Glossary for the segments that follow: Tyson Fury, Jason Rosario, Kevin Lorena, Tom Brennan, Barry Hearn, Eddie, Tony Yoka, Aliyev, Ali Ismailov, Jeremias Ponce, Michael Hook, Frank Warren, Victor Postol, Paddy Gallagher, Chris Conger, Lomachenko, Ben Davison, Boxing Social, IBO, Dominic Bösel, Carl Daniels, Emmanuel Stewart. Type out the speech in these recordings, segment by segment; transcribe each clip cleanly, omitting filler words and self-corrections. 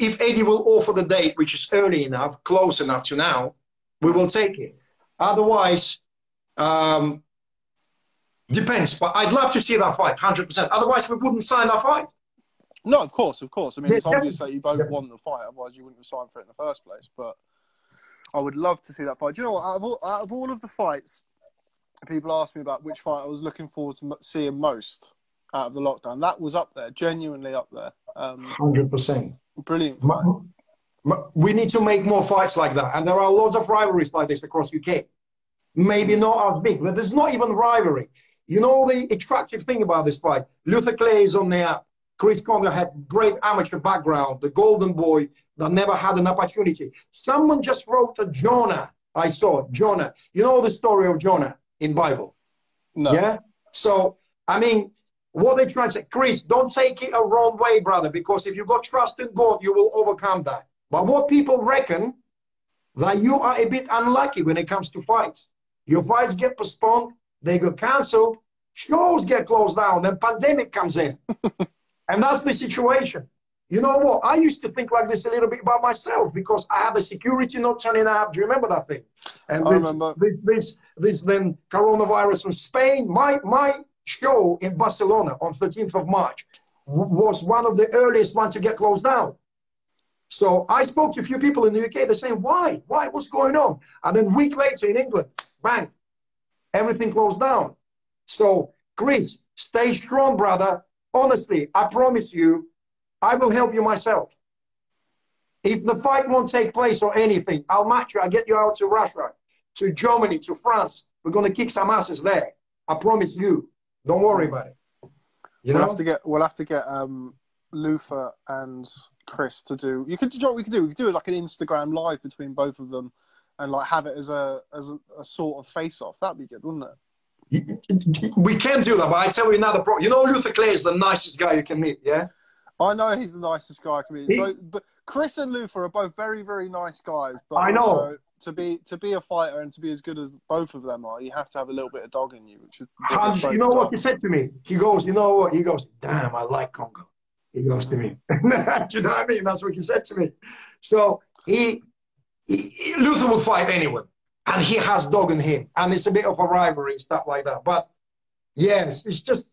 if Eddie will offer the date, which is early enough, close enough to now, we will take it. Otherwise, depends. But I'd love to see that fight, 100%. Otherwise, we wouldn't sign that fight. No, of course, of course. I mean, it's obvious that you both want the fight. Otherwise, you wouldn't have signed for it in the first place. But I would love to see that fight. Do you know what? Out of all of the fights, people asked me about which fight I was looking forward to seeing most out of the lockdown. That was up there, genuinely up there. 100%. Brilliant fight. We need to make more fights like that. And there are lots of rivalries like this across UK. Maybe not as big, but there's not even rivalry. You know the attractive thing about this fight? Luther Clay is on the app. Chris Conger had great amateur background, the golden boy that never had an opportunity. Someone just wrote a Jonah. I saw Jonah. You know the story of Jonah in Bible? No. Yeah? So, I mean, what they trying to say, Chris, don't take it a wrong way, brother, because if you've got trust in God, you will overcome that. But what people reckon, that you are a bit unlucky when it comes to fights. Your fights get postponed, they get cancelled, shows get closed down, then pandemic comes in. And that's the situation. You know what? I used to think like this a little bit about myself because I had the security not turning up. Do you remember that thing? And this then coronavirus from Spain. My show in Barcelona on 13th of March was one of the earliest ones to get closed down. So I spoke to a few people in the UK. They're saying, why? Why? What's going on? And then a week later in England, bang, everything closed down. So, Chris, stay strong, brother. Honestly, I promise you, I will help you myself. If the fight won't take place or anything, I'll match you. I'll get you out to Russia, to Germany, to France. We're going to kick some asses there. I promise you. Don't worry about it. You know? We'll have to get Luther and Chris to do. We could do like an Instagram live between both of them, and like have it as a sort of face off. That'd be good, wouldn't it? We can do that, but I tell you another problem. You know, Luther Clay is the nicest guy you can meet, yeah? I know he's the nicest guy I can meet. So, but Chris and Luther are both very, very nice guys. But I know. Also, to be a fighter and to be as good as both of them are, you have to have a little bit of dog in you. Which is Hans, you know what he said to me? He goes, you know what? He goes, damn, I like Kongo. He goes to me. Do you know what I mean? That's what he said to me. So Luther will fight anyone. And he has dog in him. And it's a bit of a rivalry and stuff like that. But, yes, it's just,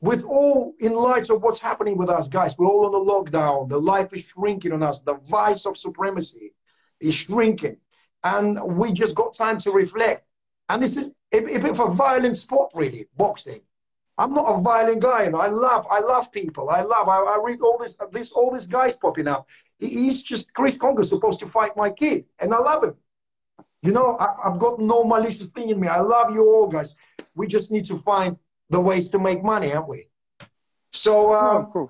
with all, in light of what's happening with us, guys, we're all on a lockdown. The life is shrinking on us. The vice of supremacy is shrinking. And we just got time to reflect. And it's a bit of a violent sport, really, boxing. I'm not a violent guy. And I love people. I read all these guys popping up. He's just, Chris Conger supposed to fight my kid. And I love him. You know, I've got no malicious thing in me. I love you all, guys. We just need to find the ways to make money, haven't we? So,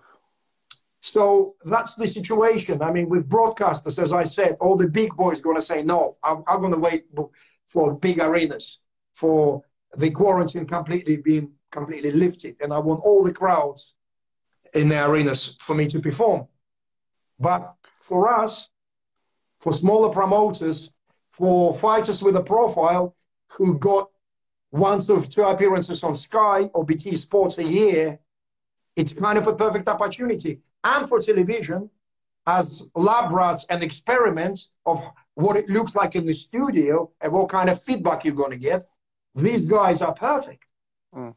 so that's the situation. I mean, with broadcasters, as I said, all the big boys going to say, no, I'm going to wait for big arenas, for the quarantine completely lifted. And I want all the crowds in the arenas for me to perform. But for us, for smaller promoters, for fighters with a profile who got one or two appearances on Sky or BT Sports a year, it's kind of a perfect opportunity. And for television, as lab rats and experiments of what it looks like in the studio and what kind of feedback you're going to get, these guys are perfect. Mm.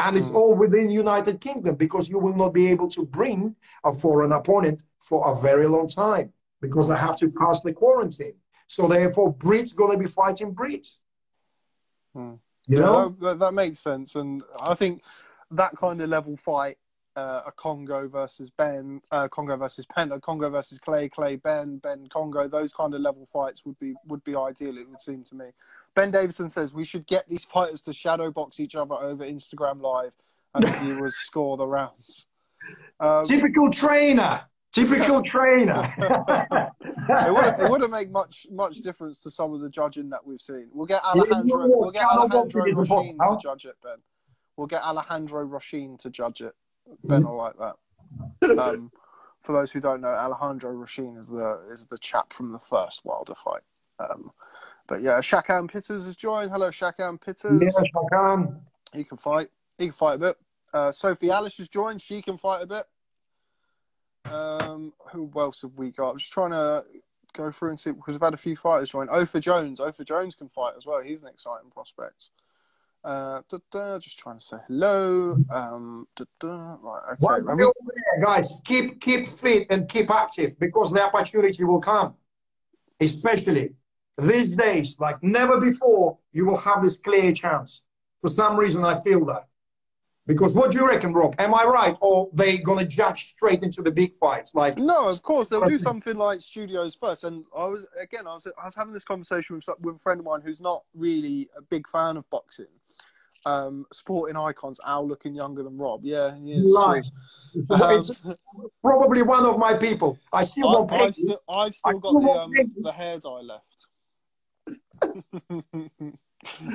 And it's all within the United Kingdom because you will not be able to bring a foreign opponent for a very long time because I have to pass the quarantine. So therefore, Brits going to be fighting Brits. Hmm. You know? Yeah, that makes sense. And I think that kind of level fight, a Kongo versus Ben, Kongo versus Penta, Kongo versus Clay, Clay, Ben, Kongo, those kind of level fights would be ideal, it would seem to me. Ben Davison says, we should get these fighters to shadow box each other over Instagram Live and viewers score the rounds. Typical trainer. Typical trainer. it wouldn't make much difference to some of the judging that we've seen. We'll get Alejandro Rochin to judge it, Ben. We'll get Alejandro Rochin to judge it, Ben. I like that. For those who don't know, Alejandro Rochin is the chap from the first Wilder fight. But yeah, Shakhan Pitters has joined. Hello, Shakhan Pitters. Yeah, Shakhan. He can fight. He can fight a bit. Sophie Alice has joined. She can fight a bit. Who else have we got? I'm just trying to go through and see, because we've had a few fighters join. Ofer Jones. Ofer Jones can fight as well. He's an exciting prospect. Just trying to say hello. Right, okay. Guys, keep fit and keep active, because the opportunity will come. Especially these days, like never before, you will have this clear chance. For some reason, I feel that. Because what do you reckon, Rock? Am I right? Or they gonna jump straight into the big fights? Like no, of course they'll do something like studios first. And I was having this conversation with a friend of mine who's not really a big fan of boxing. Sporting icons, Al looking younger than Rob. Yeah, he is. Right. It's probably one of my people. I still want Peggy. I've still got the hair dye left.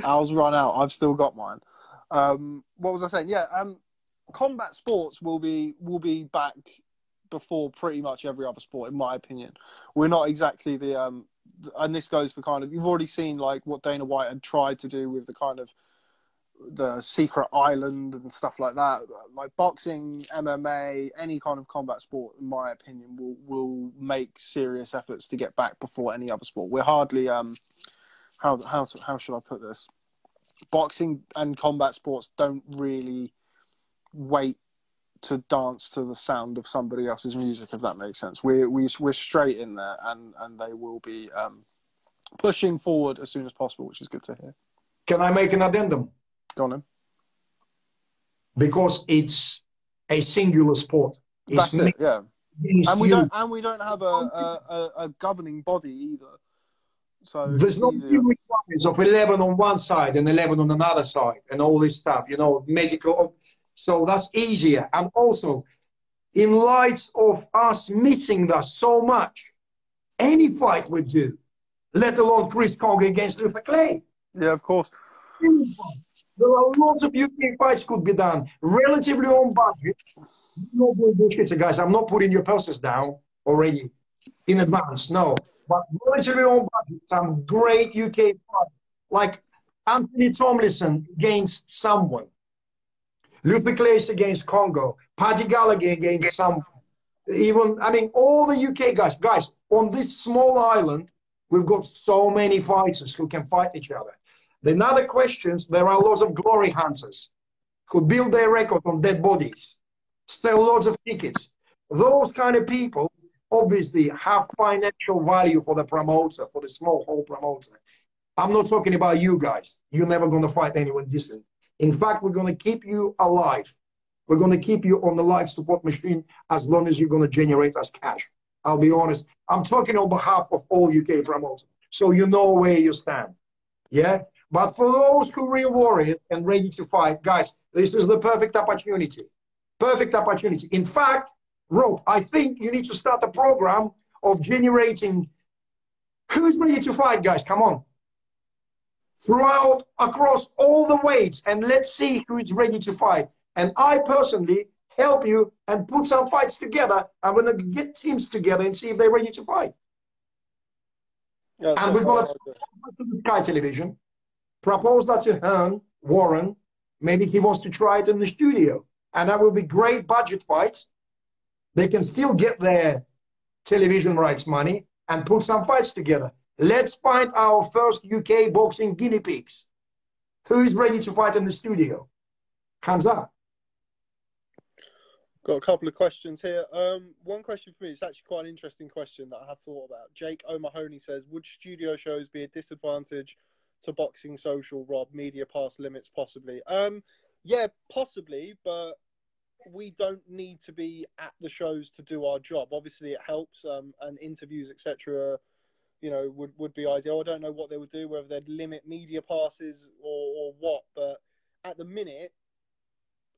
Al's run out. I've still got mine. What was I saying? Yeah, combat sports will be back before pretty much every other sport, in my opinion. We're not exactly the and this goes for kind of, you've already seen like what Dana White had tried to do with the kind of the secret island and stuff like that. Like boxing, MMA, any kind of combat sport, in my opinion, will make serious efforts to get back before any other sport. We're hardly how should I put this? Boxing and combat sports don't really wait to dance to the sound of somebody else's music, if that makes sense. We're straight in there, and they will be pushing forward as soon as possible, which is good to hear. Can I make an addendum? Go on then. Because it's a singular sport. That's it, yeah. And we don't have a governing body either. So there's not few requirements of 11 on one side and 11 on another side and all this stuff, you know, medical. So that's easier. And also, in light of us missing that so much, any fight would do, let alone Chris Conger against Luther Clay. Yeah, of course. There are lots of UK fights could be done, relatively on budget. No bullshit, guys. I'm not putting your purses down already in advance, no. But relatively on budget, some great UK fights, like Anthony Tomlinson against someone, Luther Clay against Kongo, Paddy Gallagher against someone. Even, I mean, all the UK guys. Guys, on this small island, we've got so many fighters who can fight each other. Another question, there are lots of glory hunters who build their record on dead bodies, sell lots of tickets. Those kind of people obviously have financial value for the promoter, for the small-hole promoter. I'm not talking about you guys. You're never going to fight anyone decent. In fact, we're going to keep you alive. We're going to keep you on the life support machine as long as you're going to generate us cash. I'll be honest. I'm talking on behalf of all UK promoters, so you know where you stand. Yeah? But for those who are real warriors and ready to fight, guys, this is the perfect opportunity. Perfect opportunity. In fact, Rob, I think you need to start a program of generating who's ready to fight, guys. Come on. Throughout, across all the weights, and let's see who is ready to fight. And I personally help you and put some fights together. I'm going to get teams together and see if they're ready to fight. Yeah, and we're going to Sky Television. Propose that to Hearn, Warren. Maybe he wants to try it in the studio. And that will be great budget fights. They can still get their television rights money and put some fights together. Let's find our first UK boxing guinea pigs. Who is ready to fight in the studio? Hands up. Got a couple of questions here. One question for me, it's actually quite an interesting question that I have thought about. Jake O'Mahony says, would studio shows be a disadvantage to Boxing Social, Rob, media pass limits possibly? Yeah, possibly, but we don't need to be at the shows to do our job. Obviously it helps, and interviews, etc., you know, would be ideal. I don't know what they would do, whether they'd limit media passes or what, but at the minute,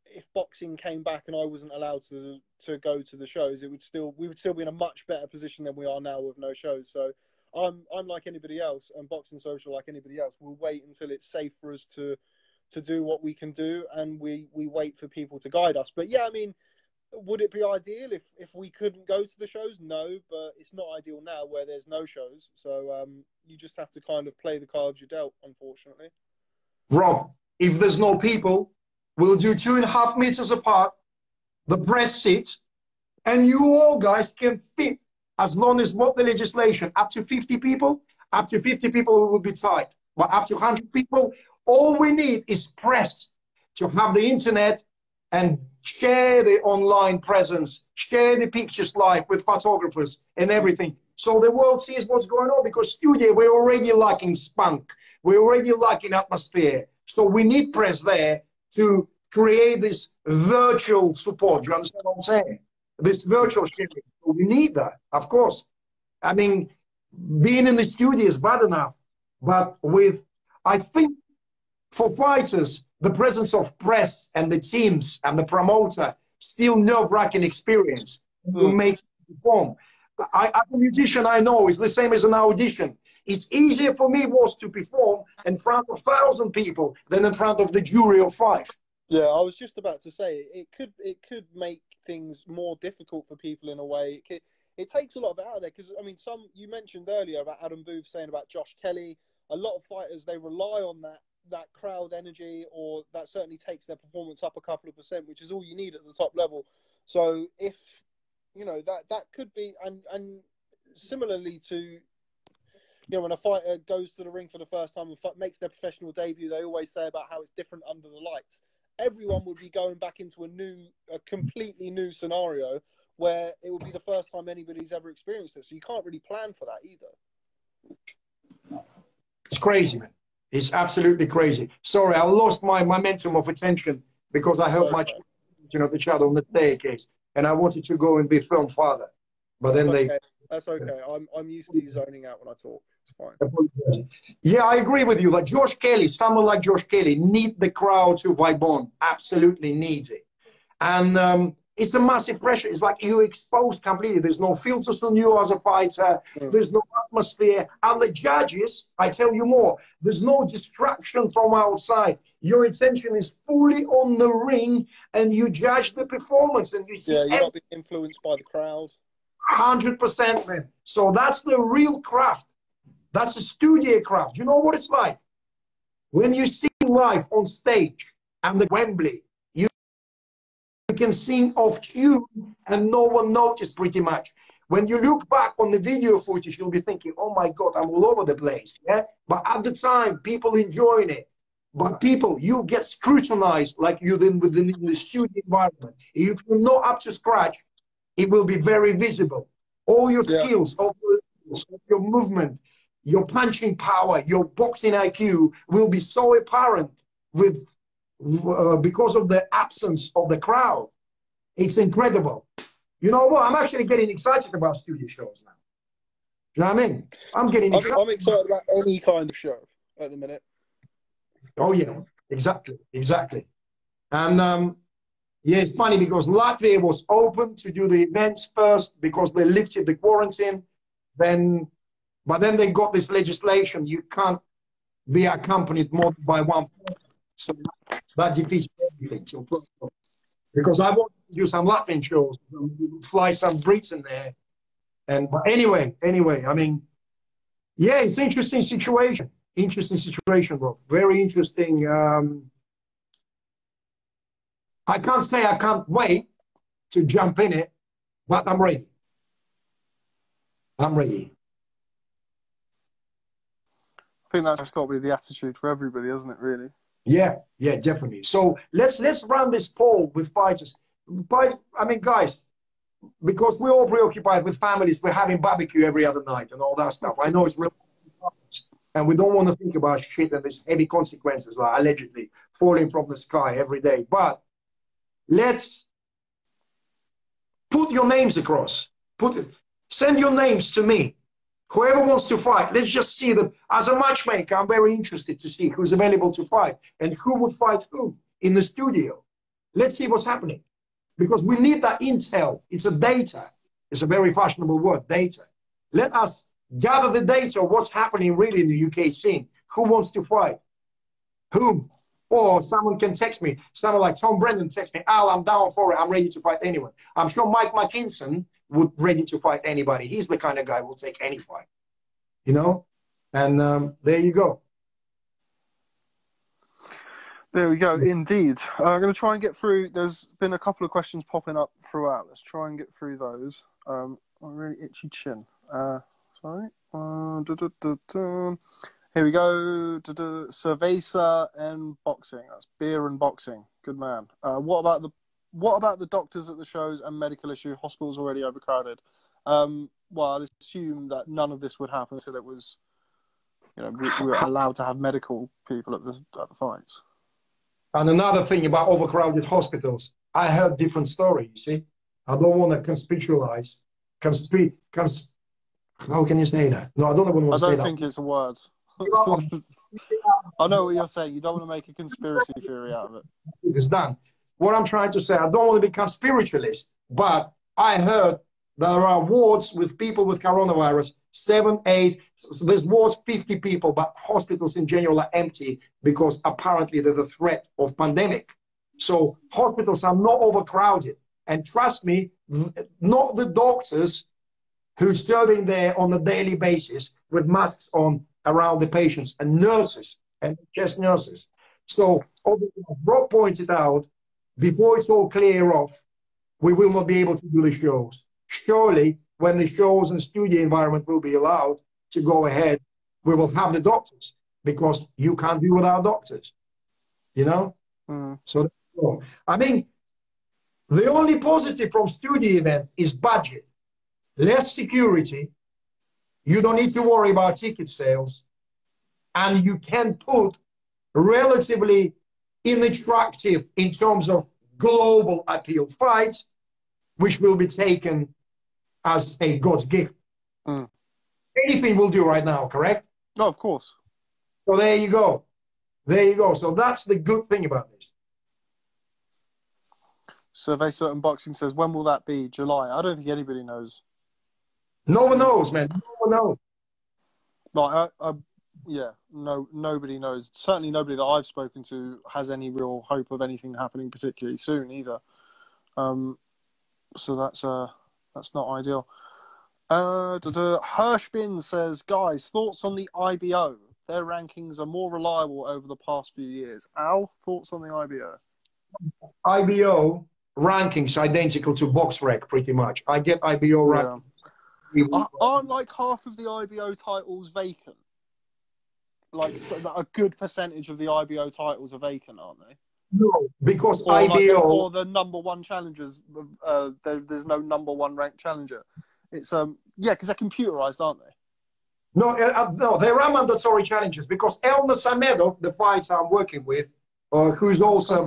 if boxing came back and I wasn't allowed to go to the shows, we would still be in a much better position than we are now with no shows. So I'm like anybody else, and Boxing Social, like anybody else, we'll wait until it's safe for us to do what we can do, and we wait for people to guide us. But yeah, I mean, would it be ideal if we couldn't go to the shows? No, but it's not ideal now where there's no shows. So you just have to kind of play the cards you're dealt, unfortunately. Rob, if there's no people, we'll do 2.5 meters apart, the press seats, And you all guys can fit as long as what the legislation, up to 50 people we will be tied. But up to 100 people, all we need is press to have the internet and share the online presence, share the pictures live with photographers and everything. So the world sees what's going on, because studio, we're already lacking spunk. We're already lacking atmosphere. So we need press there to create this virtual support. Do you understand what I'm saying? This virtual sharing. We need that, of course. I mean, being in the studio is bad enough, but with, I think, for fighters, the presence of press and the teams and the promoter, still nerve-wracking experience to make you perform. As a musician, I know it's the same as an audition. It's easier for me was to perform in front of 1,000 people than in front of the jury of 5. Yeah, I was just about to say, it could make things more difficult for people in a way. It takes a lot of it out of there, because, I mean, you mentioned earlier about Adam Booth saying about Josh Kelly. A lot of fighters, they rely on that crowd energy, or that certainly takes their performance up a couple of percent, which is all you need at the top level. So if, you know, that could be, and similarly to, you know, when a fighter goes to the ring for the first time and makes their professional debut, they always say about how it's different under the lights. Everyone would be going back into a completely new scenario where it would be the first time anybody's ever experienced it. So you can't really plan for that either. It's crazy, man. It's absolutely crazy. Sorry, I lost my momentum of attention because I heard my, you know, the child on the day case, and I wanted to go and be filmed father, but then that's okay. I'm used to zoning out when I talk. It's fine. Yeah, I agree with you. Like Josh Kelly, someone like Josh Kelly needs the crowd to vibe on. Absolutely needs it, and it's a massive pressure. It's like you're exposed completely. There's no filters on you as a fighter. There's no atmosphere. And the judges, I tell you more, there's no distraction from outside. Your attention is fully on the ring, and you judge the performance. And you see, yeah, you're not being influenced by the crowd. 100%, man. So that's the real craft. That's a studio craft. You know what it's like? When you sing live on stage and the Wembley, can sing off tune and no one noticed pretty much. When you look back on the video footage, you'll be thinking, oh my God, I'm all over the place. Yeah. But at the time, people enjoying it. But people, you get scrutinized like you then within the studio environment. If you're not up to scratch, it will be very visible. All your skills, all your movement, your punching power, your boxing IQ will be so apparent with because of the absence of the crowd. It's incredible. You know what? I'm actually getting excited about studio shows now. Do you know what I mean? I'm excited about any kind of show at the minute. Oh, yeah. Exactly. Exactly. And, yeah, it's funny because Latvia was open to do the events first because they lifted the quarantine. But then they got this legislation. You can't be accompanied more than by one person. So that defeats everything. Because I want to do some Latvian shows, fly some Brits in there. But anyway, I mean, yeah, it's an interesting situation. Interesting situation, Rob. Very interesting. I can't say I can't wait to jump in it, but I'm ready. I'm ready. I think that's got to be the attitude for everybody, isn't it, really? Yeah, definitely. So let's run this poll with fighters. I mean, guys, because we're all preoccupied with families, we're having barbecue every other night and all that stuff. I know it's real, and we don't want to think about shit and there's heavy consequences, like allegedly falling from the sky every day. But let's put your names across. Send your names to me. Whoever wants to fight, let's just see them. As a matchmaker, I'm very interested to see who's available to fight and who would fight who in the studio. Let's see what's happening. Because we need that intel. It's a data. It's a very fashionable word, data. Let us gather the data of what's happening really in the UK scene. Who wants to fight? Whom? Or someone can text me. Someone like Tom Brennan text me, Al, I'm down for it. I'm ready to fight anyone. I'm sure Mike McKinson would ready to fight anybody. He's the kind of guy who will take any fight, you know? And there you go. There we go, indeed. I'm going to try and get through. There's been a couple of questions popping up throughout. Let's try and get through those. A really itchy chin. Sorry. Here we go. Cerveza and boxing. That's beer and boxing. Good man. What about the doctors at the shows and medical issue? Hospitals already overcrowded. Well, I'd assume that none of this would happen until it was, you know, we were allowed to have medical people at the fights. And another thing about overcrowded hospitals, I heard different story. You see, I don't want to conspiritualize. How can you say that? No, I don't even want to say that. I don't think it's a word. I know what you're saying. You don't want to make a conspiracy theory out of it. It's done. What I'm trying to say, I don't want to be conspiritualist, but I heard there are wards with people with coronavirus, 7, 8, so there's wards 50 people, but hospitals in general are empty because apparently there's a threat of pandemic. So hospitals are not overcrowded. And trust me, not the doctors who are serving there on a daily basis with masks on around the patients, and nurses, and just nurses. So, obviously, as Rob pointed out, before it's all clear off, we will not be able to do the shows. Surely, when the shows and studio environment will be allowed to go ahead, we will have the doctors, because you can't do without doctors, you know? Mm. So, I mean, the only positive from studio event is budget. Less security, you don't need to worry about ticket sales, and you can put relatively unattractive in terms of global appeal fights, which will be taken as a God's gift. Mm. Anything we'll do right now, correct? No, of course. So there you go. There you go. So that's the good thing about this. Survey Certain Boxing says, when will that be? July. I don't think anybody knows. No one knows, man. No one knows. Like, yeah, no, nobody knows. Certainly nobody that I've spoken to has any real hope of anything happening particularly soon either. So that's not ideal. Hirschbin says, guys, thoughts on the IBO? Their rankings are more reliable over the past few years. Al, thoughts on the IBO? IBO rankings identical to BoxRec, pretty much. I get IBO rankings. Yeah. Aren't like half of the IBO titles vacant? Like, so a good percentage of the IBO titles are vacant, aren't they? No, because or IBO... Like, or the number one challengers, there's no number one ranked challenger. It's, yeah, because they're computerized, aren't they? No, no, there are mandatory challenges, because Elna Samedov, the fighter I'm working with, who's also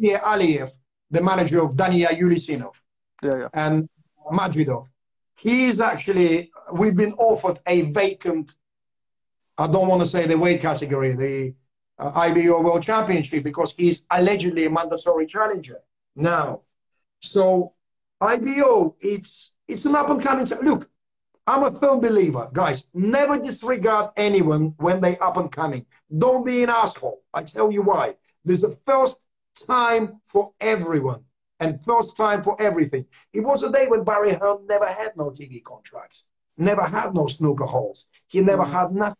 Aliyev, the manager of Dania Yulisinov. Yeah, yeah. And Majidov. He's actually, we've been offered a vacant, I don't want to say the weight category, the IBO World Championship, because he's allegedly a mandatory challenger now. So IBO, it's an up-and-coming. Look, I'm a firm believer, guys, never disregard anyone when they're up-and-coming. Don't be an asshole. I tell you why. There's a first time for everyone. And first time for everything. It was a day when Barry Hearn never had no TV contracts, never had no snooker halls. He never had nothing.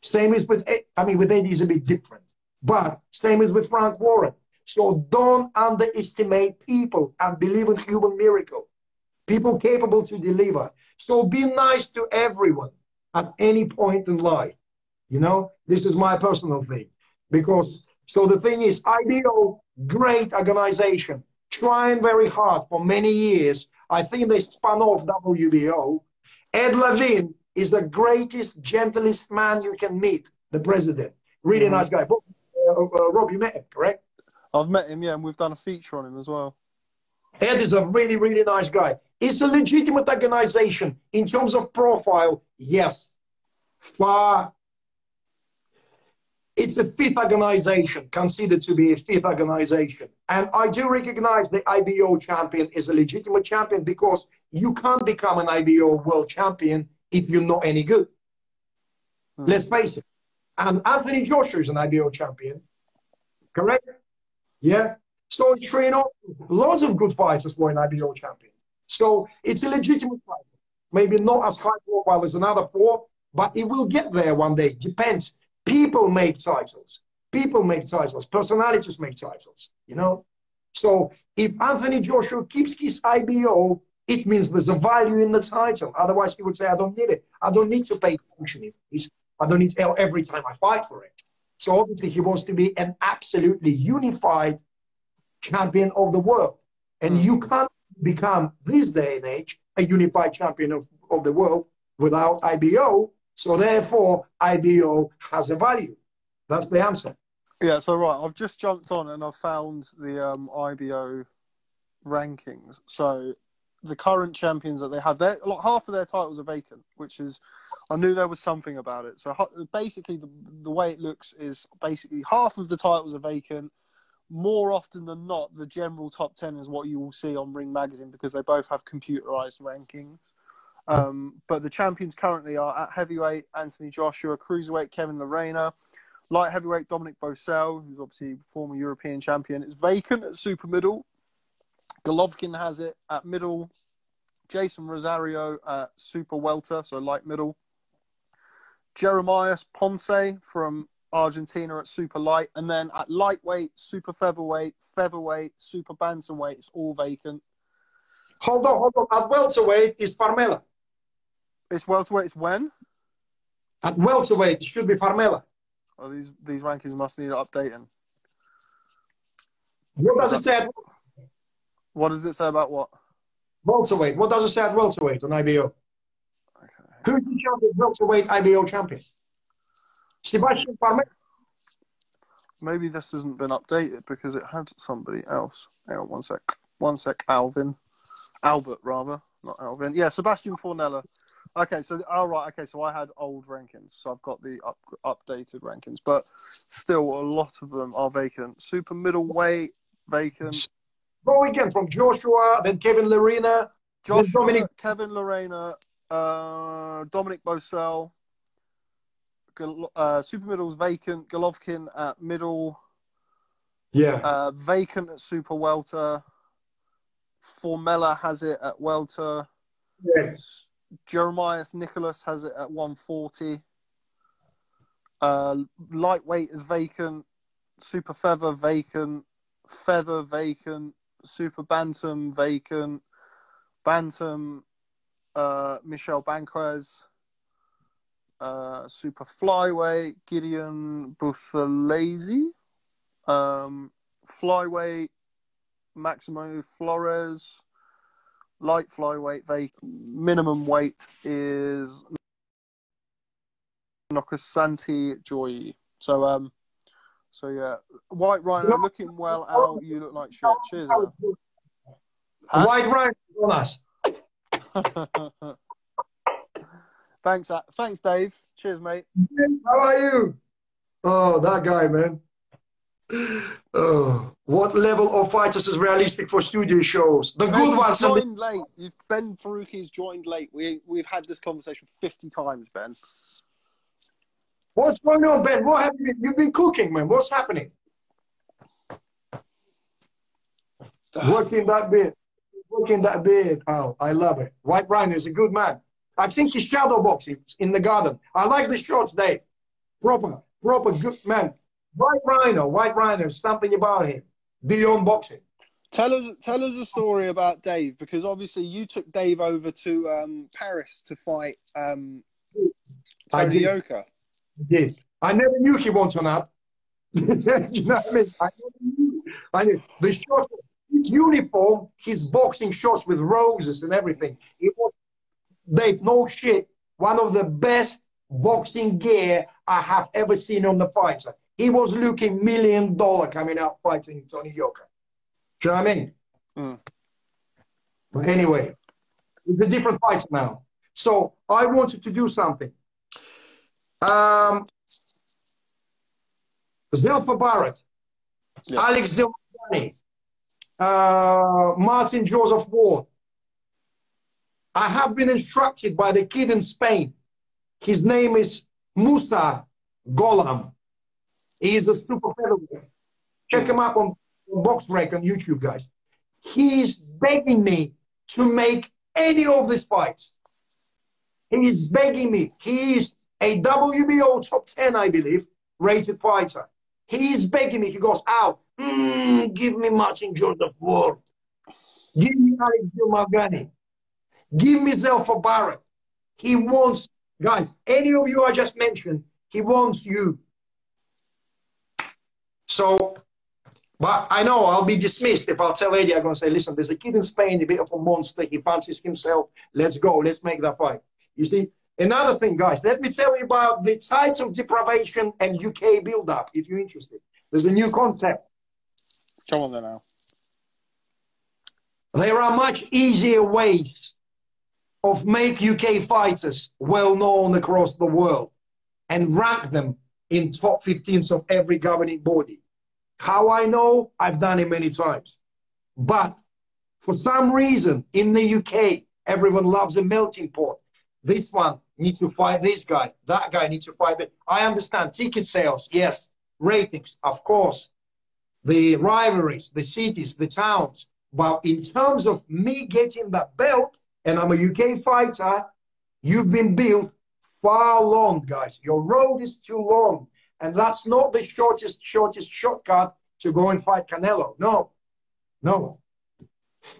Same is with, I mean, with Eddie is a bit different, but same is with Frank Warren. So don't underestimate people and believe in human miracle. People capable to deliver. So be nice to everyone at any point in life. You know, this is my personal thing, because. So the thing is, IBO, great organization, trying very hard for many years. I think they spun off WBO. Ed Levine is the greatest, gentlest man you can meet, the president. Really nice guy. Rob, you met him, correct? I've met him, yeah, and we've done a feature on him as well. Ed is a really, really nice guy. It's a legitimate organization. In terms of profile, yes. Far. It's a fifth organization, considered to be a fifth organization. And I do recognize the IBO champion is a legitimate champion, because you can't become an IBO world champion if you're not any good. Mm. Let's face it. And Anthony Joshua is an IBO champion, correct? Yeah. So, you know, lots of good fighters were an IBO champion. So it's a legitimate fight. Maybe not as high profile as another four, but it will get there one day. Depends. People make titles. People make titles. Personalities make titles, you know? So if Anthony Joshua keeps his IBO, it means there's a value in the title. Otherwise, he would say, I don't need it. I don't need to pay functioning fees. I don't need every time I fight for it. So obviously, he wants to be an absolutely unified champion of the world. And you can't become, this day and age, a unified champion of the world without IBO. So therefore, IBO has a value. That's the answer. Yeah, so right, I've just jumped on and I've found the IBO rankings. So the current champions that they have, like, half of their titles are vacant, which is, I knew there was something about it. So basically the way it looks is basically half of the titles are vacant. More often than not, the general top 10 is what you will see on Ring Magazine because they both have computerized rankings. But the champions currently are at heavyweight, Anthony Joshua, cruiserweight, Kevin Lorena, light heavyweight, Dominic Bösel, who's obviously former European champion. It's vacant at super middle. Golovkin has it at middle. Jason Rosario at super welter, so light middle. Jeremias Ponce from Argentina at super light. And then at lightweight, super featherweight, super bantamweight, it's all vacant. Hold on. At welterweight is Formella. It's welterweight, it's when? At welterweight, it should be Formella. Oh, these rankings must need updating. What does it say? What does it say about what? Welterweight. What does it say at welterweight on IBO? Okay. Who's the champion? Welterweight IBO champion? Sebastian Formella. Maybe this hasn't been updated because it had somebody else. Hang on, one sec. Albert rather, not Alvin. Yeah, Sebastian Formella. Okay, so so I had old rankings, so I've got the updated rankings, but still a lot of them are vacant. Super middleweight vacant. Go again from Joshua, then Kevin Lorena, Kevin Lorena, Dominic Bösel. Super middle's vacant. Golovkin at middle. Yeah. Vacant at super welter. Formella has it at welter. Yes. Jeremias Nicholas has it at 140. Lightweight is vacant. Super feather vacant. Feather vacant. Super bantam vacant. Bantam, Michelle Banquez. Super flyweight, Gideon Bufalese. Flyweight, Maximo Flores. Light flyweight vacant. Minimum weight is Nokosanti Joy. So so yeah, White Rhino looking well out. You look like shit. Cheers. White Rhino on us. Thanks, Dave. Cheers, mate. How are you? Oh, that guy, man. Oh, what level of fighters is realistic for studio shows? The good ones. Joined late. Ben Faruqi's joined late. We've had this conversation 50 times, Ben. What's going on, Ben? What have you been? You've been cooking, man. What's happening? Working that beard, pal. I love it. White Rhino is a good man. I've seen his shadow boxing in the garden. I like the shots, Dave. Proper good man. White Rhino, something about him beyond boxing. Tell us a story about Dave, because obviously you took Dave over to Paris to fight Tony Oka. I did. I never knew he won tonight. You know what I mean? I knew. The shots, his uniform, his boxing shots with roses and everything. It was, Dave, no shit, one of the best boxing gear I have ever seen on the fighter. He was looking $1 million coming out fighting Tony Yoka. Do you know what I mean? Mm. But anyway, it's a different fight now. So I wanted to do something. Zelfa Barrett, yes. Alex Delvani, Martin Joseph Ward. I have been instructed by the kid in Spain. His name is Musa Golam. He is a super featherweight. Check him up on BoxRec on YouTube, guys. He is begging me to make any of these fights. He is begging me. He is a WBO top 10, I believe, rated fighter. He's begging me. He goes, "Ow, give me Martin Joseph Ward. Give me Alejandro Rochin. Give me Zelfa Barrett." He wants, guys, any of you I just mentioned, he wants you. So, but I know I'll be dismissed if I'll tell Eddie, I'm going to say, listen, there's a kid in Spain, a bit of a monster. He fancies himself. Let's go. Let's make that fight. You see? Another thing, guys, let me tell you about the tides of deprivation and UK build-up, if you're interested. There's a new concept. Come on there now. There are much easier ways of make UK fighters well-known across the world and rank them in top 15s of every governing body. How I know? I've done it many times. But for some reason, in the UK, everyone loves a melting pot. This one needs to fight this guy. That guy needs to fight that. I understand ticket sales, yes. Ratings, of course. The rivalries, the cities, the towns. But in terms of me getting that belt, and I'm a UK fighter, you've been built far long, guys. Your road is too long. And that's not the shortest shortcut to go and fight Canelo. No. No.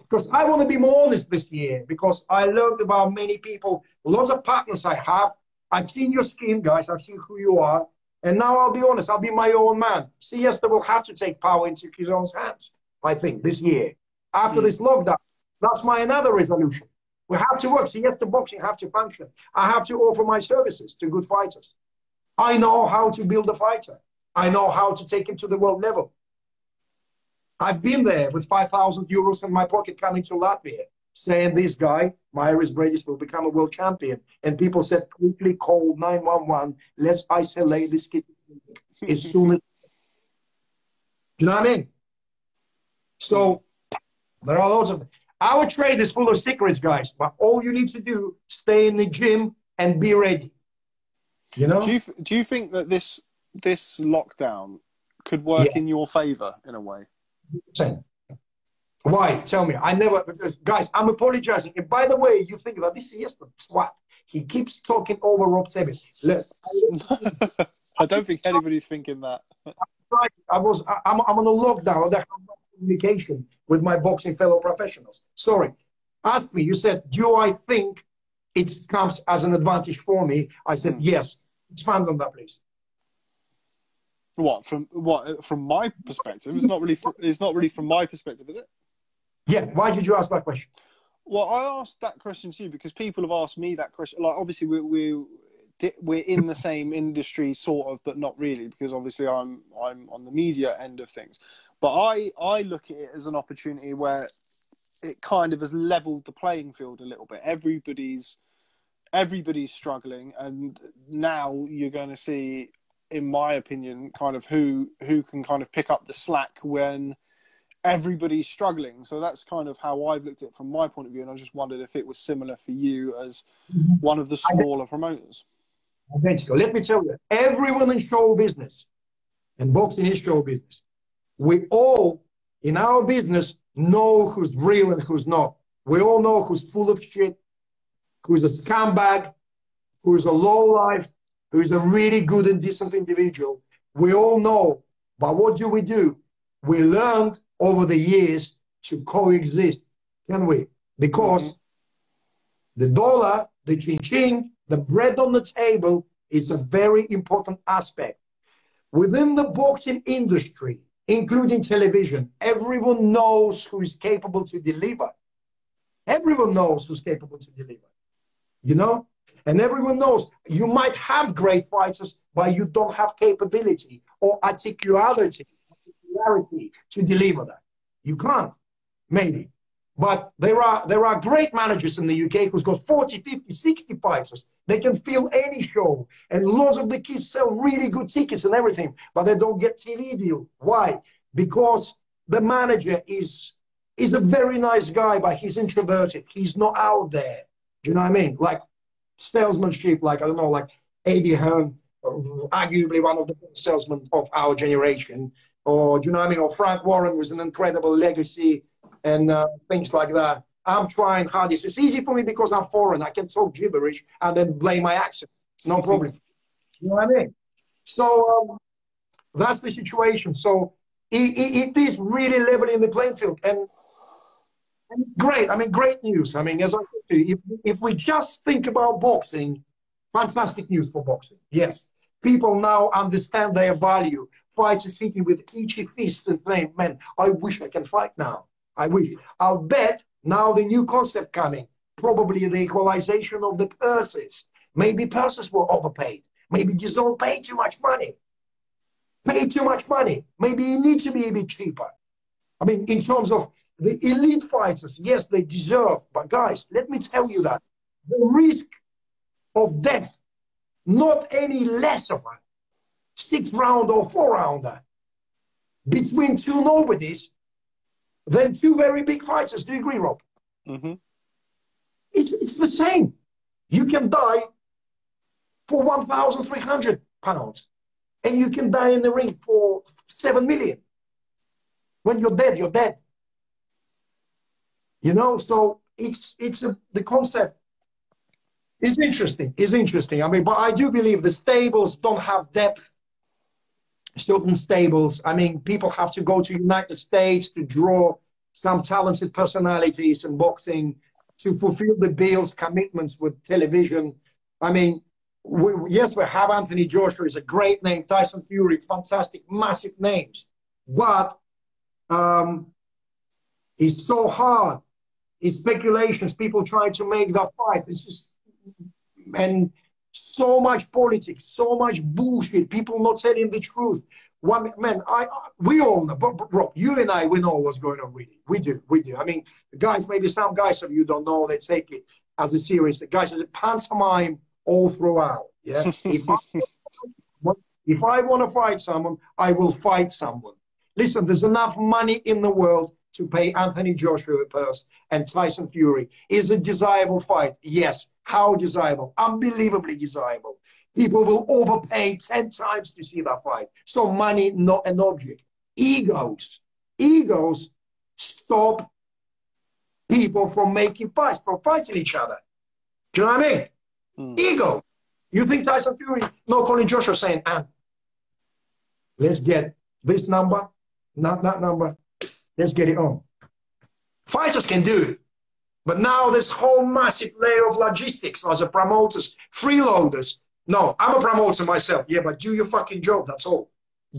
Because I want to be more honest this year, because I learned about many people, lots of partners I have. I've seen your skin, guys. I've seen who you are. And now I'll be honest. I'll be my own man. Siesta will have to take power into his own hands, I think, this year. After this lockdown, that's my another resolution. We have to work. Siesta boxing have to function. I have to offer my services to good fighters. I know how to build a fighter. I know how to take him to the world level. I've been there with 5,000 euros in my pocket coming to Latvia, saying this guy, Myris Bredis, will become a world champion. And people said, quickly call 911. Let's isolate this kid as soon as... Do you know what I mean? So there are lots of... Our trade is full of secrets, guys. But all you need to do, stay in the gym and be ready. You know? Do you think that this lockdown could work in your favor in a way? Why? Tell me. I never, guys, I'm apologizing. And by the way, you think that this is just a twat. He keeps talking over Rob Tebbit. I don't think anybody's thinking that. I'm on a lockdown. I don't have communication with my boxing fellow professionals. Sorry. Ask me, you said, do I think it comes as an advantage for me? I said, yes. Expand on that, please. From my perspective, it's not really from my perspective, is it? Yeah. Why did you ask that question? Well, I asked that question to you because people have asked me that question. Like, obviously, we're in the same industry, sort of, but not really, because obviously I'm on the media end of things. But I look at it as an opportunity where it kind of has leveled the playing field a little bit. Everybody's struggling, and now you're going to see, in my opinion, kind of who can kind of pick up the slack when everybody's struggling. So that's kind of how I've looked at it from my point of view, and I just wondered if it was similar for you as one of the smaller promoters. Identical. Let me tell you, everyone in show business, and boxing is show business, we all, in our business, know who's real and who's not. We all know who's full of shit, who's a scumbag, who's a lowlife, who's a really good and decent individual. We all know, but what do? We learned over the years to coexist, can we? Because the dollar, the chin-chin, the bread on the table is a very important aspect. Within the boxing industry, including television, everyone knows who is capable to deliver. Everyone knows who's capable to deliver, you know? And everyone knows you might have great fighters, but you don't have capability or articularity to deliver that. You can't, maybe. But there are great managers in the UK who's got 40, 50, 60 fighters. They can fill any show. And lots of the kids sell really good tickets and everything, but they don't get TV deal. Why? Because the manager is a very nice guy, but he's introverted. He's not out there. Do you know what I mean? Like, salesmanship, like, I don't know, like Eddie Hearn, arguably one of the best salesmen of our generation, or, do you know what I mean, or Frank Warren with an incredible legacy and things like that. I'm trying hardest. It's easy for me because I'm foreign. I can talk gibberish and then blame my accent. No problem. You know what I mean? So That's the situation. So it is really leveling the playing field. And great. I mean, great news. I mean, as I said to you, if we just think about boxing, fantastic news for boxing. Yes. People now understand their value. Fighters sitting with each fist and saying, man, I wish I can fight now. I wish. I'll bet now the new concept coming, probably the equalization of the purses. Maybe purses were overpaid. Maybe just don't pay too much money. Pay too much money. Maybe you need to be a bit cheaper. I mean, in terms of the elite fighters, yes, they deserve. But guys, let me tell you that the risk of death, not any less of a 6-round or 4-rounder between two nobodies than two very big fighters. Do you agree, Rob? Mm-hmm. It's the same. You can die for 1,300 pounds and you can die in the ring for 7 million. When you're dead, you're dead. You know, so the concept is interesting. It's interesting. I mean, but I do believe the stables don't have depth. Certain stables. I mean, people have to go to United States to draw some talented personalities in boxing to fulfill the bills, commitments with television. I mean, yes, we have Anthony Joshua is a great name, Tyson Fury, fantastic, massive names. But it's so hard. It's speculations. People try to make that fight. This is and so much politics, so much bullshit. People not telling the truth. One man, we all know. But Rob, you and I, we know what's going on. Really, we do. I mean, the guys, maybe some guys of you don't know. They take it as a serious. The guys, it's a pantomime all throughout. Yeah. If I want to fight someone, I will fight someone. Listen, there's enough money in the world to pay Anthony Joshua a purse and Tyson Fury. Is a desirable fight? Yes. How desirable? Unbelievably desirable. People will overpay 10 times to see that fight. So money, not an object. Egos stop people from making fights, from fighting each other. Do you know what I mean? Mm. Ego. You think Tyson Fury, not calling Joshua saying, let's get this number, not that number. Let's get it on. Fighters can do it. But now this whole massive layer of logistics as a promoters, freeloaders. No, I'm a promoter myself. Yeah, but do your fucking job, that's all.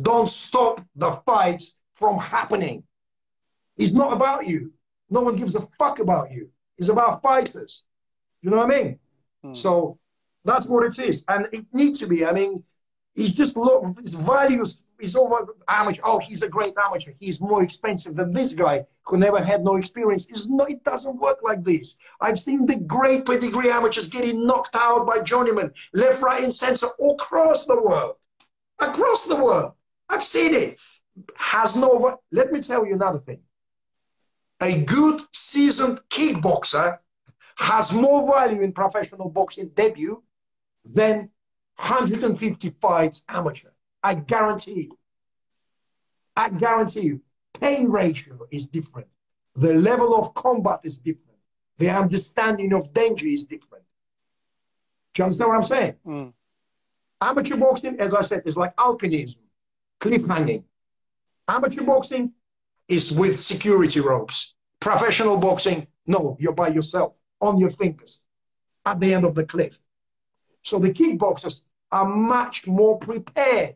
Don't stop the fight from happening. It's not about you. No one gives a fuck about you. It's about fighters. You know what I mean? Hmm. So that's what it is. And it needs to be. I mean, it's just his values. He's over amateur. Oh, he's a great amateur. He's more expensive than this guy who never had no experience. It doesn't work like this. I've seen the great pedigree amateurs getting knocked out by journeymen, left, right, and center, all across the world. Across the world. I've seen it. Let me tell you another thing. A good seasoned kickboxer has more value in professional boxing debut than 150 fights amateur. I guarantee you. I guarantee you. Pain ratio is different. The level of combat is different. The understanding of danger is different. Do you understand what I'm saying? Mm. Amateur boxing, as I said, is like alpinism, cliff hanging. Amateur boxing is with security ropes. Professional boxing, no, you're by yourself, on your fingers, at the end of the cliff. So the kickboxers are much more prepared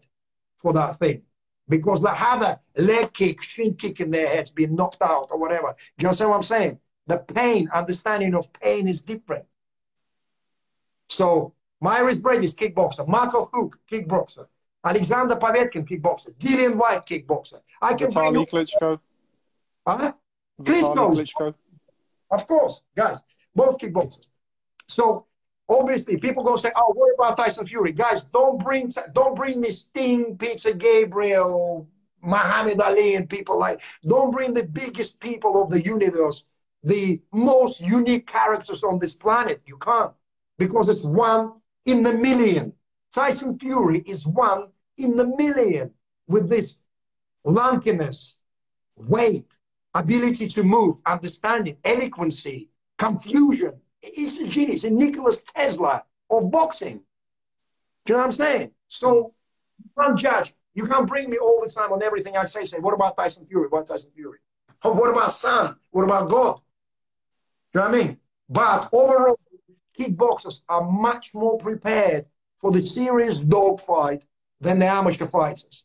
for that thing because they had a leg kick, shin kick in their heads, being knocked out or whatever. Do you understand what I'm saying? The pain, understanding of pain is different. So, Myris Brady's kickboxer, Michael Hook, kickboxer, Alexander Povetkin, kickboxer, Dillian White, kickboxer. I can tell you. Klitschko. Huh? Klitschko. Of course, guys, both kickboxers. So, obviously, people go say, "Oh, what about Tyson Fury?" Guys, don't bring me Sting, Peter Gabriel, Muhammad Ali, and people like. Don't bring the biggest people of the universe, the most unique characters on this planet. You can't, because it's one in a million. Tyson Fury is one in a million with this lankiness, weight, ability to move, understanding, eloquency, confusion. He's a genius, a Nikola Tesla of boxing. Do you know what I'm saying? So you can't judge You can't bring me all the time on everything I say, what about Tyson Fury? What Tyson Fury? What about Sun? What about God? Do you know what I mean? But overall, kickboxers are much more prepared for the serious dogfight than the amateur fighters.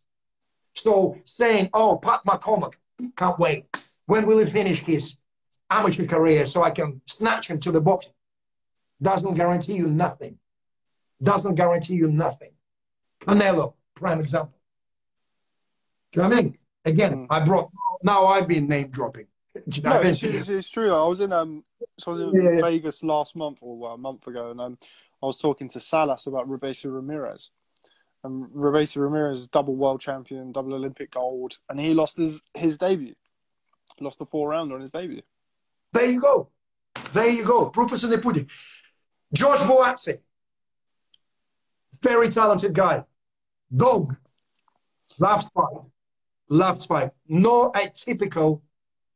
So saying, oh, Pat McCormick, can't wait. When will he finish his amateur career so I can snatch him to the boxing? Doesn't guarantee you nothing. Doesn't guarantee you nothing. Canelo, prime example. Do you know what I mean? Again, now I've been name dropping. You know it's true. I was in Vegas last month, or well, a month ago, and I was talking to Salas about Roberto Ramirez. And Roberto Ramirez is double world champion, double Olympic gold, and he lost his debut. He lost the 4th round on his debut. There you go. There you go. Proof is in the pudding. Josh Boatse. Very talented guy. Dog. Loves fight. Loves fight. No atypical.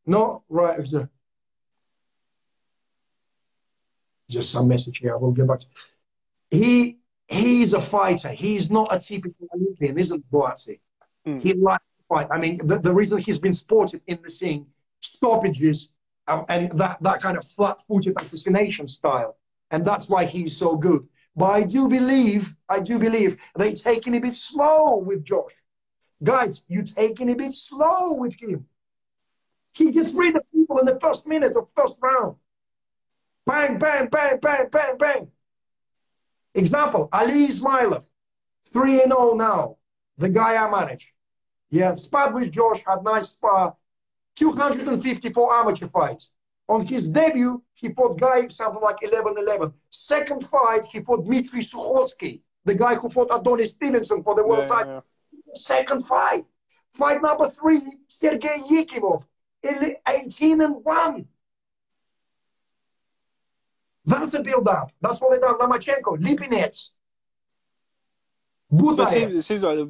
No, right. Just some message here. I will get back to you. He's a fighter. He's not a typical Olympian, isn't Boatse? Mm. He likes to fight. I mean, the reason he's been spotted in the scene, stoppages, and that kind of flat-footed assassination style. And that's why he's so good. But I do believe they're taking a bit slow with Josh. Guys, you're taking a bit slow with him. He gets rid of people in the first minute of first round. Bang, bang, bang, bang, bang, bang. Example, Ali Ismailov, 3-0 now, the guy I manage. Yeah, sparred with Josh, had nice spar, 254 amateur fights. On his debut, he fought guy something like 11-11. Second fight, he fought Dmitry Sukhotsky, the guy who fought Adonis Stevenson for the world title. Yeah. Second fight. Fight number 3, Sergey Yakimov, 18-1. That's a build-up. That's what they done. Lomachenko, Lipinets. It seems like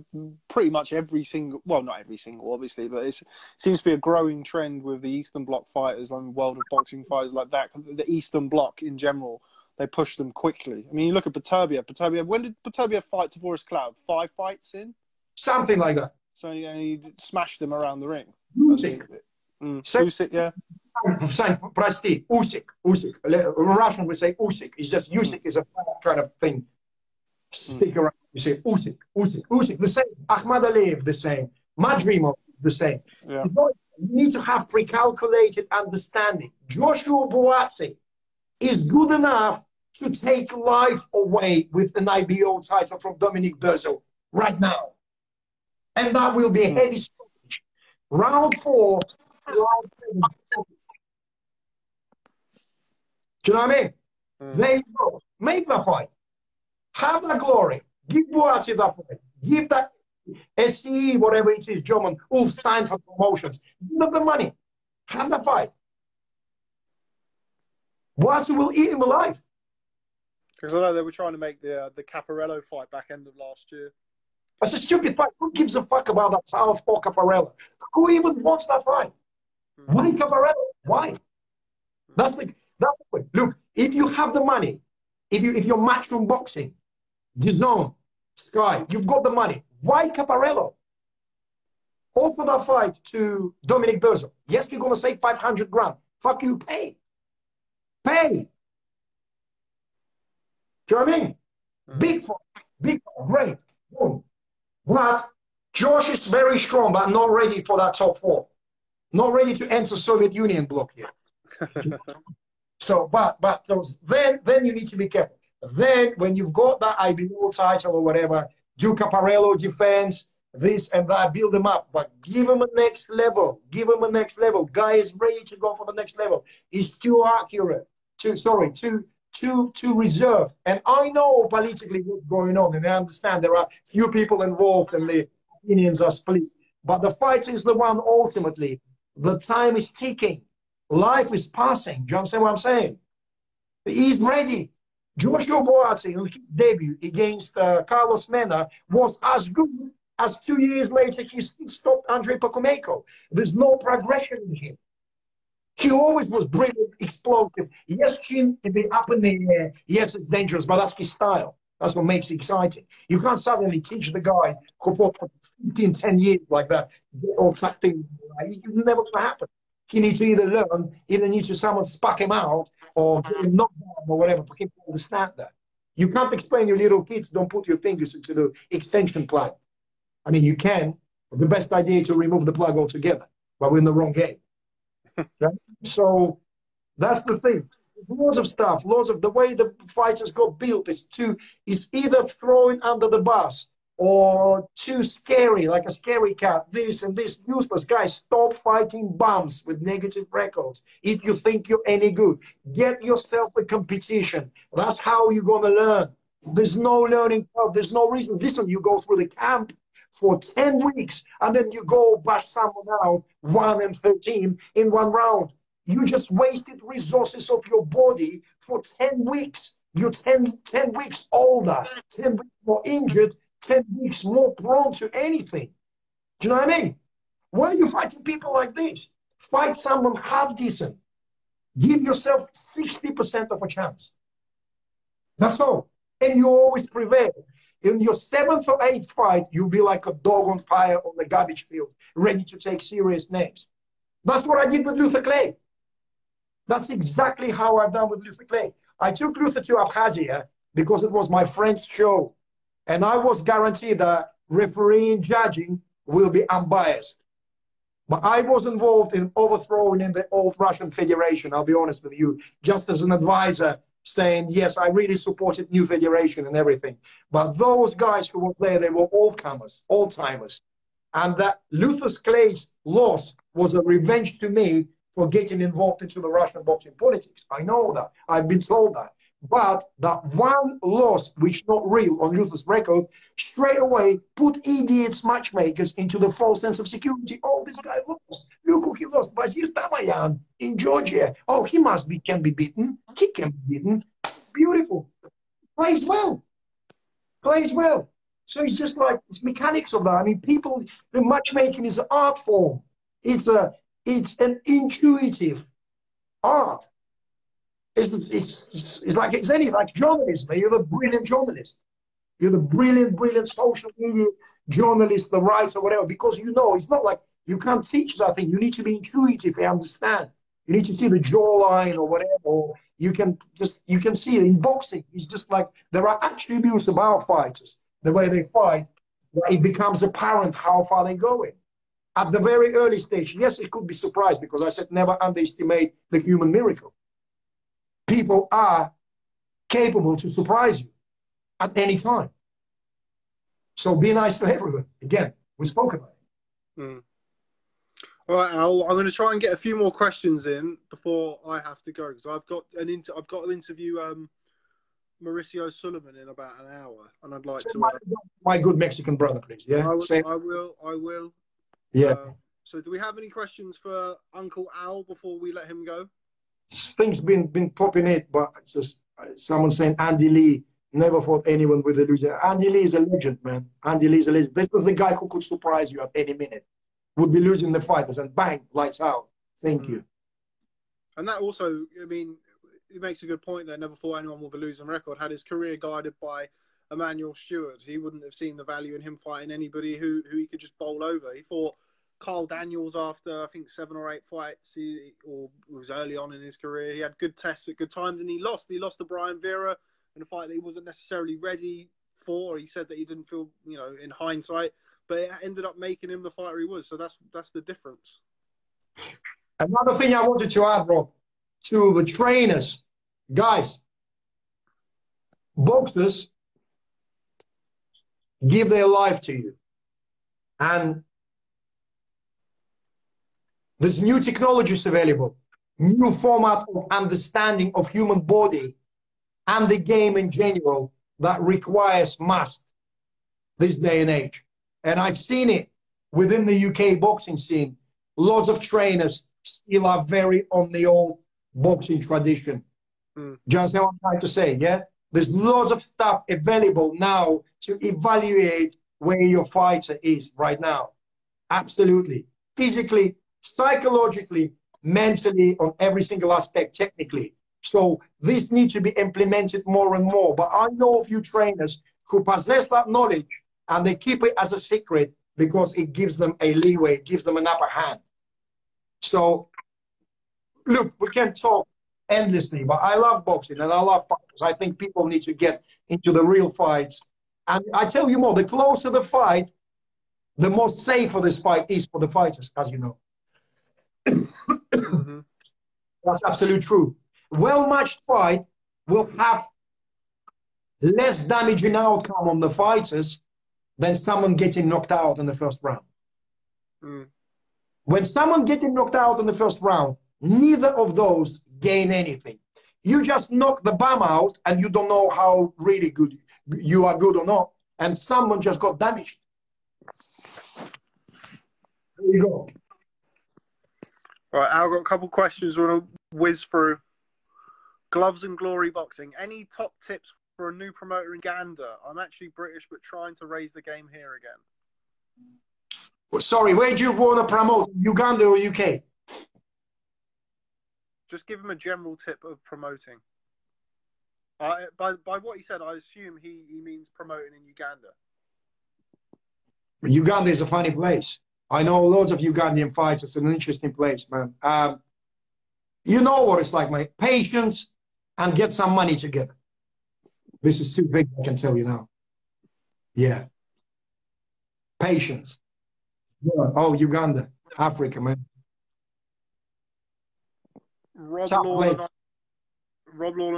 pretty much every single, well, not every single, obviously, but it seems to be a growing trend with the Eastern Bloc fighters, like World of Boxing fighters like that. The Eastern Bloc in general, they push them quickly. I mean, you look at Beterbiev. When did Beterbiev fight Tavoris Cloud? 5 fights in? Something like that. So he smashed them around the ring. Usyk. Usyk, yeah. Prosti, Usyk. Russian would say Usyk. It's just Usyk is a kind of thing. Stick around. You say Usyk. The same. Ahmad Aliyev, the same. Madrimov, the same. Yeah. You need to have pre-calculated understanding. Joshua Boatse is good enough to take life away with an IBO title from Dominic Bösel right now. And that will be a heavy stoppage. Round 4, round 7. Do you know what I mean? There you go. Make the fight. Have the glory. Give Boatse that fight. Give that SCE, whatever it is, German, Ulf Stein for promotions. Give the money. Have the fight. Boatse will eat him alive. Because I know they were trying to make the Caparello fight back end of last year. That's a stupid fight. Who gives a fuck about that South or Caparello? Who even wants that fight? Why Caparello? Why? That's the way. Look, if you have the money, if you're matchroom boxing, DAZN, Sky, you've got the money. Why Caparello? Offer that fight to Dominic Bösel. Yes, you're going to say 500 grand. Fuck you, pay. Pay. Do you know what I mean? Big fight. Big fight. Great. Boom. But Josh is very strong, but not ready for that top 4. Not ready to enter Soviet Union bloc yet. So, then you need to be careful. Then, when you've got that IBO title or whatever, do Caparello defense, this and that, build them up. But give him a next level. Give him a next level. Guy is ready to go for the next level. He's too accurate. Too reserved. And I know politically what's going on, and I understand there are few people involved, and the opinions are split. But the fight is the one ultimately. The time is ticking. Life is passing. Do you understand what I'm saying? He's ready. Joshua Boatse, on his debut against Carlos Mena, was as good as 2 years later he stopped Andrei Pokumeko. There's no progression in him. He always was brilliant, explosive. Yes, chin to be up in the air. Yes, it's dangerous, but that's his style. That's what makes it exciting. You can't suddenly teach the guy who fought for 15, 10 years like that, all that thing. It's never going to happen. He needs to either learn, either needs to someone spuck him out or get him knocked down or whatever for him to understand that. You can't explain your little kids, don't put your fingers into the extension plug. I mean, you can. But the best idea is to remove the plug altogether, but we're in the wrong game. Right? So that's the thing. Lots of stuff, lots of the way the fighters got built is either thrown under the bus or too scary, like a scary cat, this and this, useless guy. Stop fighting bums with negative records if you think you're any good. Get yourself a competition. That's how you're going to learn. There's no learning curve. There's no reason. Listen, you go through the camp for 10 weeks and then you go bash someone out 1-13 in one round. You just wasted resources of your body for 10 weeks. You're 10 weeks older, 10 weeks more injured, 10 weeks more prone to anything. Do you know what I mean? Why are you fighting people like this? Fight someone half decent. Give yourself 60% of a chance. That's all. And you always prevail. In your 7th or 8th fight, you'll be like a dog on fire on the garbage field, ready to take serious names. That's what I did with Luther Clay. That's exactly how I've done with Luther Clay. I took Luther to Abkhazia because it was my friend's show. And I was guaranteed that refereeing judging will be unbiased. But I was involved in overthrowing in the old Russian Federation, I'll be honest with you, just as an advisor saying, yes, I really supported new federation and everything. But those guys who were there, they were old-timers, old-timers. And that Luther Clay's loss was a revenge to me for getting involved into the Russian boxing politics. I know that. I've been told that. But that one loss, which not real on Luther's record, straight away put idiots matchmakers into the false sense of security. Oh, this guy lost. Look who he lost. Basil Tamayan in Georgia. Oh, he must be, can be beaten. He can be beaten. Beautiful. Plays well. Plays well. So it's just like, it's mechanics of that. I mean, people, the matchmaking is an art form. It's an intuitive art. It's like it's any like journalism. You're the brilliant journalist. You're the brilliant, brilliant social media journalist, the writer, whatever. Because you know, it's not like you can't teach that thing. You need to be intuitive. You understand. You need to see the jawline or whatever. Or you can see it in boxing. It's just like there are attributes about fighters, the way they fight. It becomes apparent how far they're going. At the very early stage, yes, it could be surprised because I said never underestimate the human miracle. People are capable to surprise you at any time. So be nice to everyone. Again, we spoke about it. Mm. All right, Al, I'm going to try and get a few more questions in before I have to go because I've got to interview Mauricio Sullivan in about an hour, and I'd like my good Mexican brother, please. Yeah, I will. Yeah. So do we have any questions for Uncle Al before we let him go? Things been popping in, but it's just someone saying Andy Lee never fought anyone with a loser. Andy Lee is a legend, man. Andy Lee is a legend. This was the guy who could surprise you at any minute. Would be losing the fighters and bang, lights out. Thank you. And that also, I mean, it makes a good point there. Never fought anyone with a losing record. Had his career guided by Emmanuel Stewart. He wouldn't have seen the value in him fighting anybody who he could just bowl over. He fought Carl Daniels after, I think, 7 or 8 fights, or it was early on in his career. He had good tests at good times, and he lost. He lost to Brian Vera in a fight that he wasn't necessarily ready for. He said that he didn't feel, you know, in hindsight, but it ended up making him the fighter he was. So that's the difference. Another thing I wanted to add, Rob, to the trainers, guys, boxers give their life to you. And there's new technologies available, new format of understanding of human body and the game in general that requires must this day and age. And I've seen it within the UK boxing scene. Lots of trainers still are very on the old boxing tradition. Do you understand what I'm trying to say, yeah? There's lots of stuff available now to evaluate where your fighter is right now. Absolutely. Physically, psychologically, mentally, on every single aspect, technically. So this needs to be implemented more and more. But I know a few trainers who possess that knowledge and they keep it as a secret because it gives them a leeway, it gives them an upper hand. So, look, we can talk endlessly, but I love boxing and I love fighters. I think people need to get into the real fights. And I tell you more, the closer the fight, the more safer this fight is for the fighters, as you know. Mm-hmm. That's absolutely true. Well-matched fight will have less damaging outcome on the fighters than someone getting knocked out in the first round. Mm. When someone getting knocked out in the first round, neither of those gain anything. You just knock the bum out and you don't know how really good you are good or not. And someone just got damaged. There you go. All right, I've got a couple questions we're going to whiz through. Gloves and Glory Boxing. Any top tips for a new promoter in Gander? I'm actually British, but trying to raise the game here again. Well, sorry, where do you want to promote? Uganda or UK? Just give him a general tip of promoting. By what he said, I assume he means promoting in Uganda. Uganda is a funny place. I know lots of Ugandan fighters. It's an interesting place, man. You know what it's like, mate. Patience and get some money together. This is too big, I can tell you now. Yeah. Patience. Yeah. Oh, Uganda. Africa, man. Rob Lawler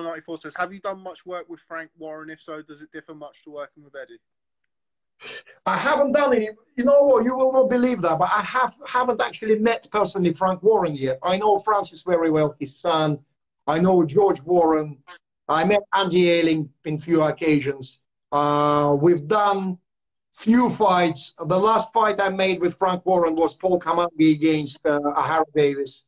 94 says, have you done much work with Frank Warren? If so, does it differ much to working with Eddie? I haven't done any. You know what? You will not believe that, but I haven't actually met personally Frank Warren yet. I know Francis very well, his son. I know George Warren. I met Andy Ayling in few occasions. We've done few fights. The last fight I made with Frank Warren was Paul Kamangi against Ahara Davis.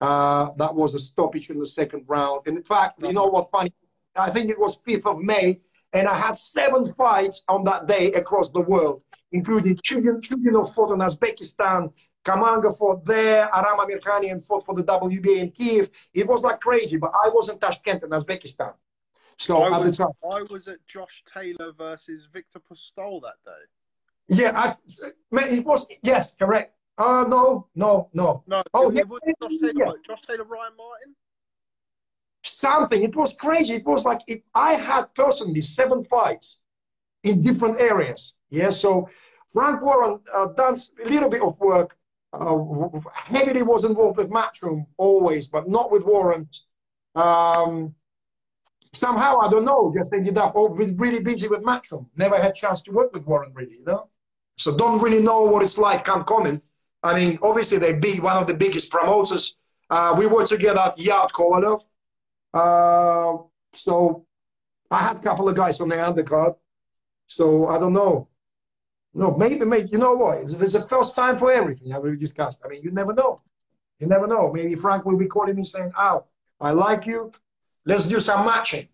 That was a stoppage in the second round. And in fact, you know what funny? I think it was 5th of May. And I had 7 fights on that day across the world, including Chuginov fought in Uzbekistan, Kamanga fought there, Aram Amirkhanian fought for the WBA in Kiev. It was like crazy, but I was in Tashkent in Uzbekistan. So I was at Josh Taylor versus Victor Postol that day. Yeah, it was, yes, correct. No. Oh, it was Josh Taylor, yeah. Josh Taylor, Ryan Martin? Something. It was crazy. It was like I had personally 7 fights in different areas. Yeah. So Frank Warren done a little bit of work. Heavily was involved with Matchroom always, but not with Warren. Somehow I don't know. Just ended up really busy with Matchroom. Never had a chance to work with Warren really. You know? So don't really know what it's like. Can't comment. I mean, obviously they're one of the biggest promoters. We were together at Yard Kovalev. So I had a couple of guys on the undercard, so I don't know. No, maybe you know what? There's a first time for everything. I will discuss. I mean, you never know. You never know. Maybe Frank will be calling me saying, "Oh, I like you. Let's do some matching."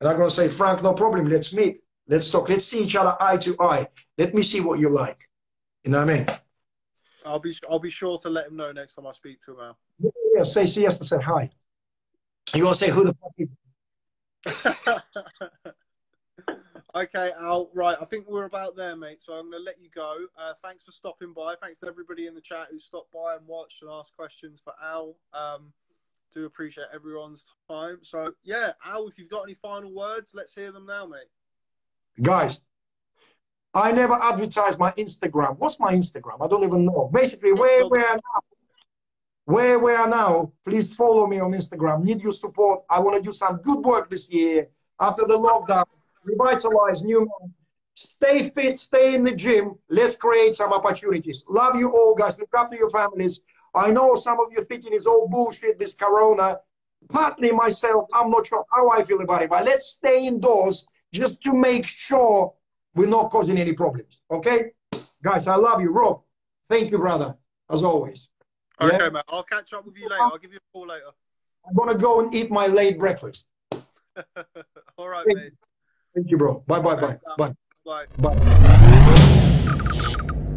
And I'm gonna say, "Frank, no problem. Let's meet. Let's talk. Let's see each other eye to eye. Let me see what you like." You know what I mean? I'll be sure to let him know next time I speak to him. Al. Yeah, say yes and say hi. You want to say who the fuck is? Okay, Al, right. I think we're about there, mate. So I'm going to let you go. Thanks for stopping by. Thanks to everybody in the chat who stopped by and watched and asked questions for Al. Do appreciate everyone's time. So, yeah, Al, if you've got any final words, let's hear them now, mate. Guys, I never advertised my Instagram. What's my Instagram? I don't even know. Basically, where we are now, please follow me on Instagram. Need your support. I want to do some good work this year. After the lockdown, revitalize new man. Stay fit, stay in the gym. Let's create some opportunities. Love you all, guys. Look after your families. I know some of you thinking it's all bullshit, this corona. Partly myself, I'm not sure how I feel about it, but let's stay indoors just to make sure we're not causing any problems. Okay? Guys, I love you. Rob, thank you, brother, as always. Okay, yeah. Man, I'll catch up with you later. I'll give you a call later. I'm going to go and eat my late breakfast. All right, mate. Thank you, bro. Bye. Bye. Bye. Bye.